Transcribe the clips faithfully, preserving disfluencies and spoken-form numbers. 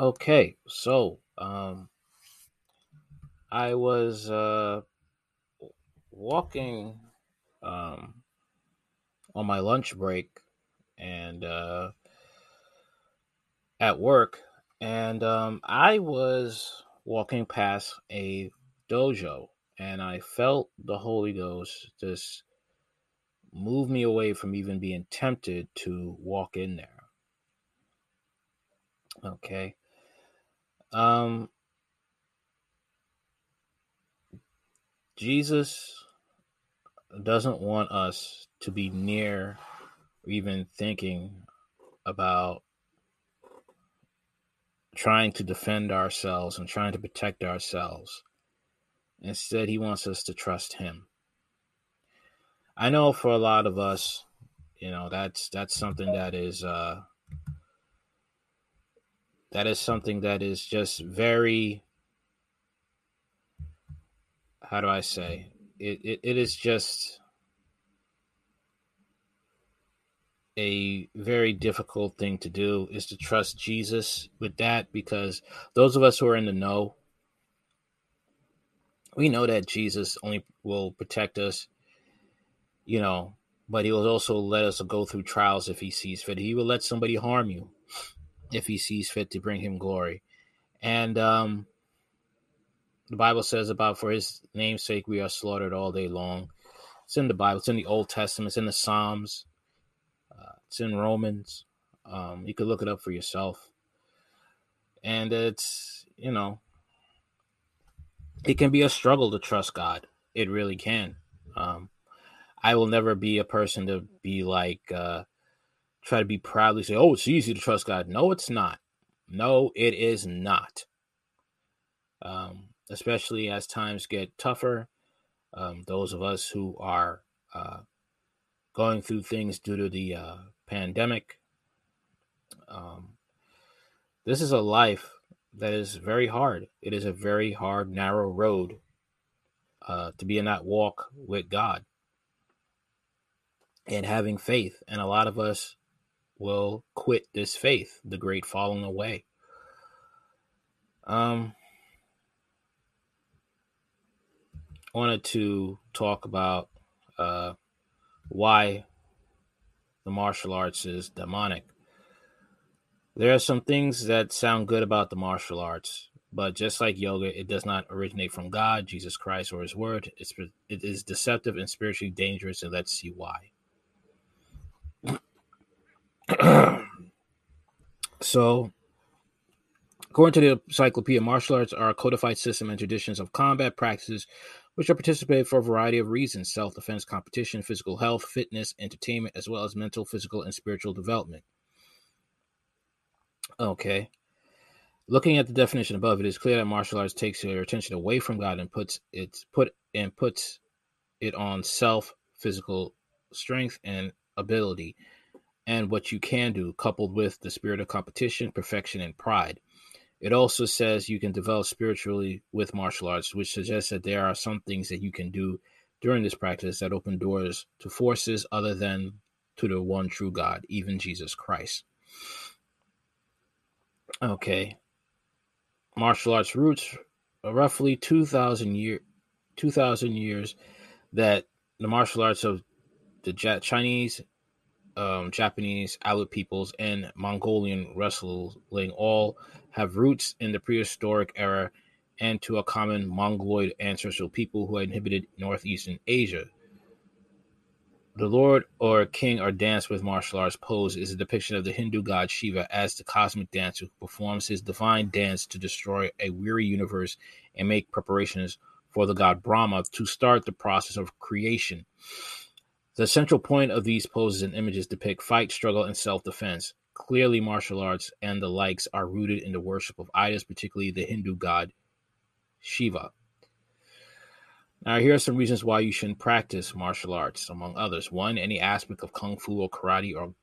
Okay, so um, I was uh, walking um, on my lunch break and uh, at work, and um, I was walking past a dojo, and I felt the Holy Ghost just move me away from even being tempted to walk in there. Okay. Um, Jesus doesn't want us to be near or even thinking about trying to defend ourselves and trying to protect ourselves. Instead, he wants us to trust him. I know for a lot of us, you know, that's that's something that is uh, that is something that is just very, how do I say? It it, it is just a very difficult thing to do, is to trust Jesus with that, because those of us who are in the know, we know that Jesus only will protect us, you know, but he will also let us go through trials if he sees fit. He will let somebody harm you if he sees fit to bring him glory. And um, the Bible says about, for his name's sake, we are slaughtered all day long. It's in the Bible. It's in the Old Testament. It's in the Psalms. It's in Romans. Um, you could look it up for yourself. And it's, you know, it can be a struggle to trust God. It really can. Um, I will never be a person to be like, uh, try to be proudly say, oh, it's easy to trust God. No, it's not. No, it is not. Um, especially as times get tougher. Um, those of us who are uh, going through things due to the uh, pandemic. Um, this is a life that is very hard. It is a very hard, narrow road uh, to be in that walk with God and having faith. And a lot of us will quit this faith, the great falling away. Um, I wanted to talk about uh, why the martial arts is demonic. There are some things that sound good about the martial arts, but just like yoga, it does not originate from God, Jesus Christ, or his word. It's, it is deceptive and spiritually dangerous, and let's see why. So, according to the encyclopedia, martial arts are a codified system and traditions of combat practices which are participated for a variety of reasons: self-defense, competition, physical health, fitness, entertainment, as well as mental, physical, and spiritual development. Okay. Looking at the definition above, it is clear that martial arts takes your attention away from God and puts it put and puts it on self, physical strength and ability, and what you can do, coupled with the spirit of competition, perfection, and pride. It also says you can develop spiritually with martial arts, which suggests that there are some things that you can do during this practice that open doors to forces other than to the one true God, even Jesus Christ. Okay. Martial arts roots are roughly two thousand year, two thousand years that the martial arts of the Ja- Chinese, um, Japanese, Aleut peoples, and Mongolian wrestling all have roots in the prehistoric era and to a common Mongoloid ancestral people who inhabited northeastern Asia. The Lord or King or dance with martial arts pose is a depiction of the Hindu god Shiva as the cosmic dancer who performs his divine dance to destroy a weary universe and make preparations for the god Brahma to start the process of creation. The central point of these poses and images depict fight, struggle, and self-defense. Clearly, martial arts and the likes are rooted in the worship of idols, particularly the Hindu god Shiva. Now, here are some reasons why you shouldn't practice martial arts, among others. One, any aspect of Kung Fu or Karate or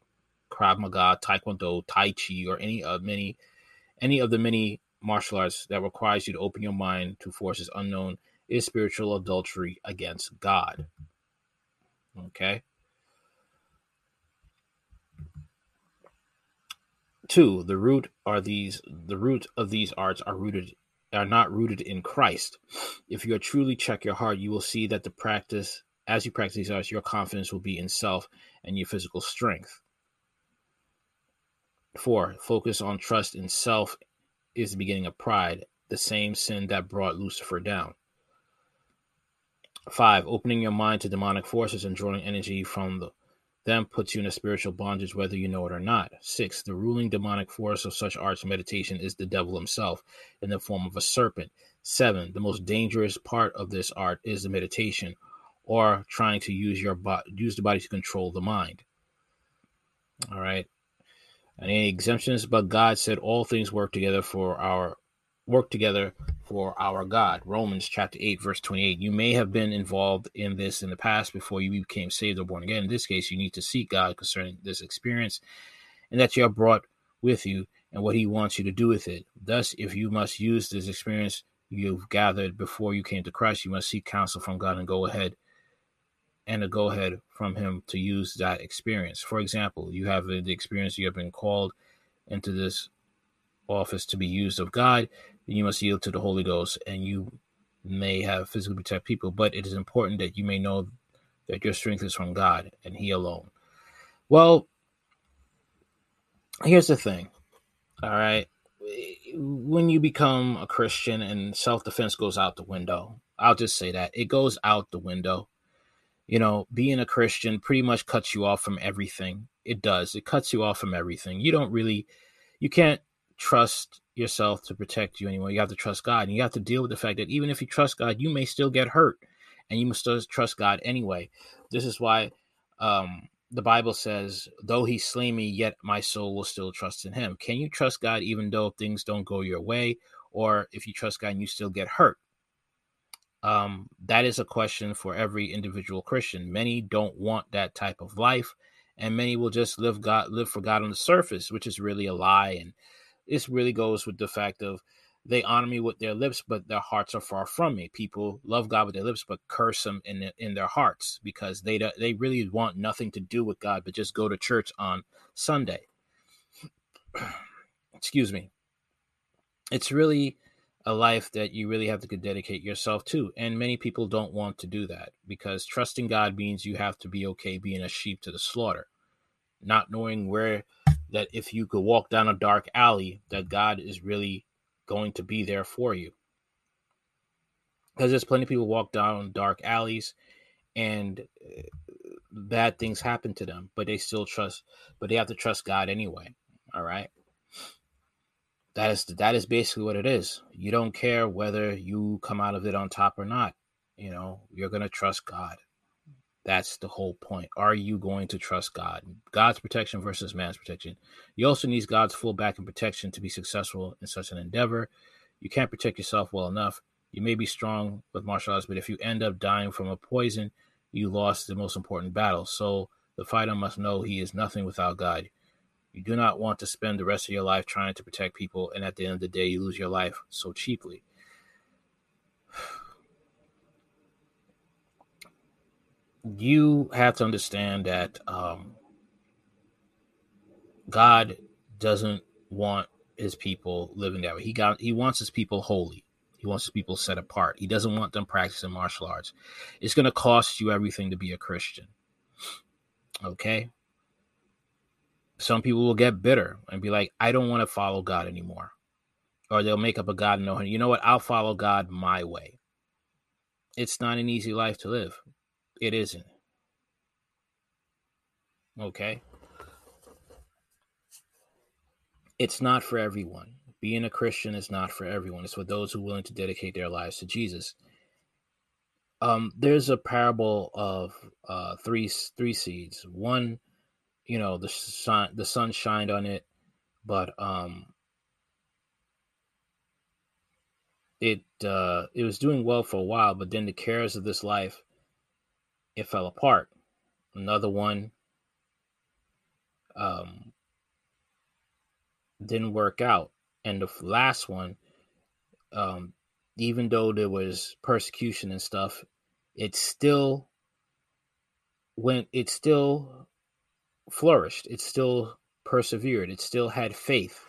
Krav Maga, Taekwondo, Tai Chi, or any of many, any of the many martial arts that requires you to open your mind to forces unknown is spiritual adultery against God. Okay? Two, the root are these the root of these arts are rooted are not rooted in Christ. If you truly check your heart, you will see that the practice as you practice these arts, your confidence will be in self and your physical strength. Four, focus on trust in self is the beginning of pride, the same sin that brought Lucifer down. Five, opening your mind to demonic forces and drawing energy from the them puts you in a spiritual bondage, whether you know it or not. Six, the ruling demonic force of such arts of meditation is the devil himself in the form of a serpent. Seven, the most dangerous part of this art is the meditation, or trying to use your bo- use the body to control the mind. All right. And any exemptions? But God said all things work together for our work together for our God. Romans chapter eight, verse twenty-eight. You may have been involved in this in the past before you became saved or born again. In this case, you need to seek God concerning this experience and that you are brought with you and what he wants you to do with it. Thus, if you must use this experience you've gathered before you came to Christ, you must seek counsel from God and go ahead and a go ahead from him to use that experience. For example, you have the experience you have been called into this office to be used of God, you must yield to the Holy Ghost, and you may have physically protect people, but it is important that you may know that your strength is from God and he alone. Well, here's the thing, all right? When you become a Christian and self-defense goes out the window, I'll just say that. It goes out the window. You know, being a Christian pretty much cuts you off from everything. It does. It cuts you off from everything. You don't really, you can't trust yourself to protect you anymore. You have to trust God, and you have to deal with the fact that even if you trust God, you may still get hurt, and you must still trust God anyway. This is why um, the Bible says, though he slay me, yet my soul will still trust in him. Can you trust God even though things don't go your way, or if you trust God and you still get hurt? Um, that is a question for every individual Christian. Many don't want that type of life, and many will just live God, live for God on the surface, which is really a lie. And this really goes with the fact of they honor me with their lips, but their hearts are far from me. People love God with their lips, but curse him in the, in their hearts because they do, they really want nothing to do with God, but just go to church on Sunday. Excuse me. It's really a life that you really have to dedicate yourself to. And many people don't want to do that because trusting God means you have to be okay being a sheep to the slaughter, not knowing where that if you could walk down a dark alley, that God is really going to be there for you. Because there's plenty of people walk down dark alleys and bad things happen to them, but they still trust, but they have to trust God anyway. All right. That is that is basically what it is. You don't care whether you come out of it on top or not. You know, you're going to trust God. That's the whole point. Are you going to trust God? God's protection versus man's protection. You also need God's full back and protection to be successful in such an endeavor. You can't protect yourself well enough. You may be strong with martial arts, but if you end up dying from a poison, you lost the most important battle. So the fighter must know he is nothing without God. You do not want to spend the rest of your life trying to protect people, and at the end of the day, you lose your life so cheaply. You have to understand that um, God doesn't want his people living that way. He got he wants his people holy. He wants his people set apart. He doesn't want them practicing martial arts. It's going to cost you everything to be a Christian. Okay? Some people will get bitter and be like, I don't want to follow God anymore. Or they'll make up a God and know, you know what? I'll follow God my way. It's not an easy life to live. It isn't. Okay? It's not for everyone. Being a Christian is not for everyone. It's for those who are willing to dedicate their lives to Jesus. Um, there's a parable of uh, three three seeds. One, you know, the sun, the sun shined on it, but um, it uh, it was doing well for a while, but then the cares of this life, it fell apart. Another one um, didn't work out. And the last one, um, even though there was persecution and stuff, it still went, it still... flourished. It still persevered. It still had faith.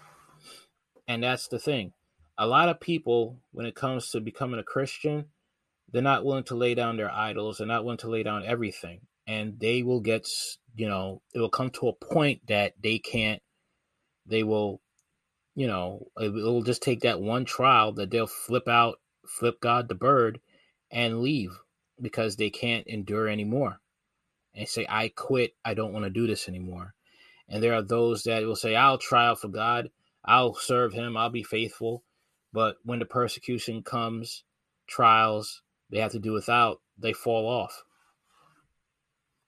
And that's the thing. A lot of people, when it comes to becoming a Christian, they're not willing to lay down their idols. They're not willing to lay down everything. And they will get, you know, it will come to a point that they can't, they will, you know, it will just take that one trial that they'll flip out, flip God the bird and leave because they can't endure anymore. And say, I quit. I don't want to do this anymore. And there are those that will say, I'll try out for God. I'll serve him. I'll be faithful. But when the persecution comes, trials they have to do without, they fall off.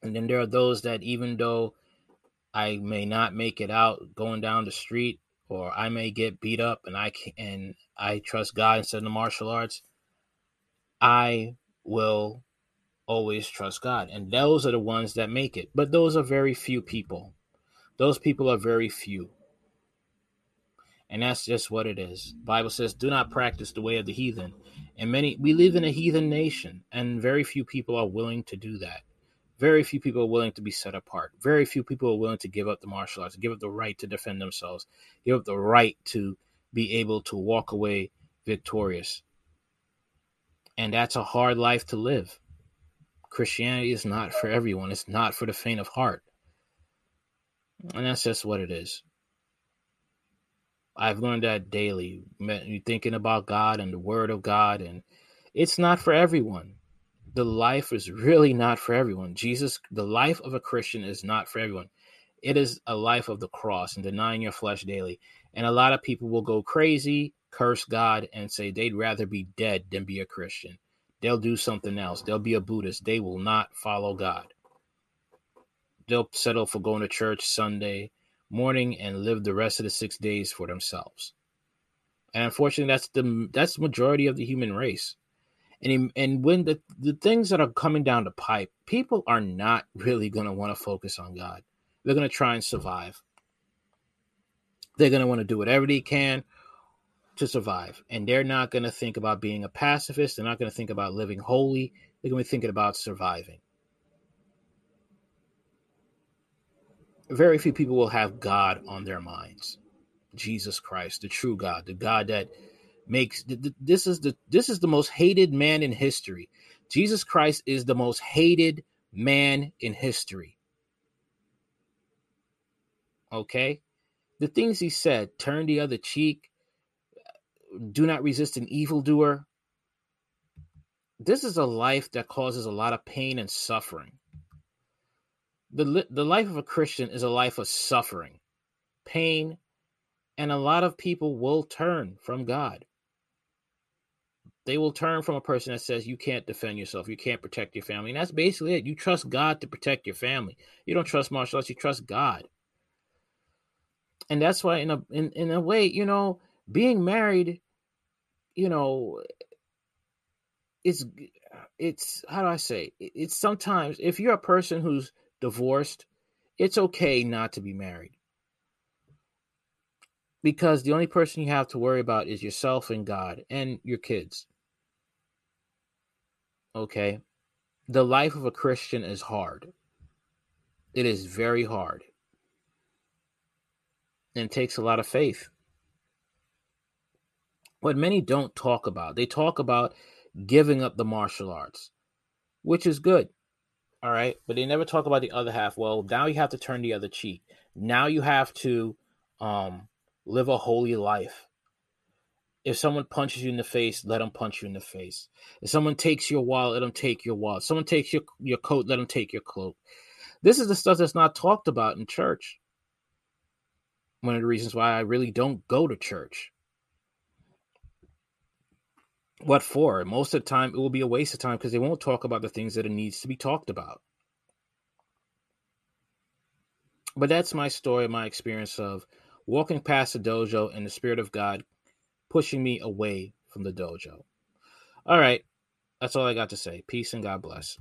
And then there are those that even though I may not make it out going down the street, or I may get beat up and I can, and I trust God instead of martial arts, I will always trust God. And those are the ones that make it. But those are very few people. Those people are very few. And that's just what it is. The Bible says, do not practice the way of the heathen. And many, we live in a heathen nation, and very few people are willing to do that. Very few people are willing to be set apart. Very few people are willing to give up the martial arts, give up the right to defend themselves, give up the right to be able to walk away victorious. And that's a hard life to live. Christianity is not for everyone. It's not for the faint of heart. And that's just what it is. I've learned that daily, thinking about God and the word of God. And it's not for everyone. The life is really not for everyone. Jesus, the life of a Christian is not for everyone. It is a life of the cross and denying your flesh daily. And a lot of people will go crazy, curse God, and say they'd rather be dead than be a Christian. They'll do something else. They'll be a Buddhist. They will not follow God. They'll settle for going to church Sunday morning and live the rest of the six days for themselves. And unfortunately, that's the that's the majority of the human race. And and when the, the things that are coming down the pipe, people are not really going to want to focus on God. They're going to try and survive. They're going to want to do whatever they can to survive. And they're not going to think about being a pacifist. They're not going to think about living holy. They're going to be thinking about surviving. Very few people will have God on their minds. Jesus Christ, the true God, the God that makes this is the this is the most hated man in history. Jesus Christ is the most hated man in history. Okay? The things he said, turn the other cheek, do not resist an evildoer. This is a life that causes a lot of pain and suffering. The, the life of a Christian is a life of suffering, pain, and a lot of people will turn from God. They will turn from a person that says you can't defend yourself, you can't protect your family. And that's basically it. You trust God to protect your family. You don't trust martial arts, you trust God. And that's why in a in, in a way, you know, being married, you know, it's, it's how do I say, it's sometimes if you're a person who's divorced, it's okay not to be married, because the only person you have to worry about is yourself and God and your kids. Okay? The life of a Christian is hard. It is very hard. And takes a lot of faith. What many don't talk about, they talk about giving up the martial arts, which is good. All right, but they never talk about the other half. Well, now you have to turn the other cheek. Now you have to um, live a holy life. If someone punches you in the face, let them punch you in the face. If someone takes your wallet, let them take your wallet. If someone takes your, your coat, let them take your cloak. This is the stuff that's not talked about in church. One of the reasons why I really don't go to church. What for? Most of the time, it will be a waste of time because they won't talk about the things that it needs to be talked about. But that's my story, my experience of walking past the dojo and the Spirit of God pushing me away from the dojo. All right. That's all I got to say. Peace and God bless.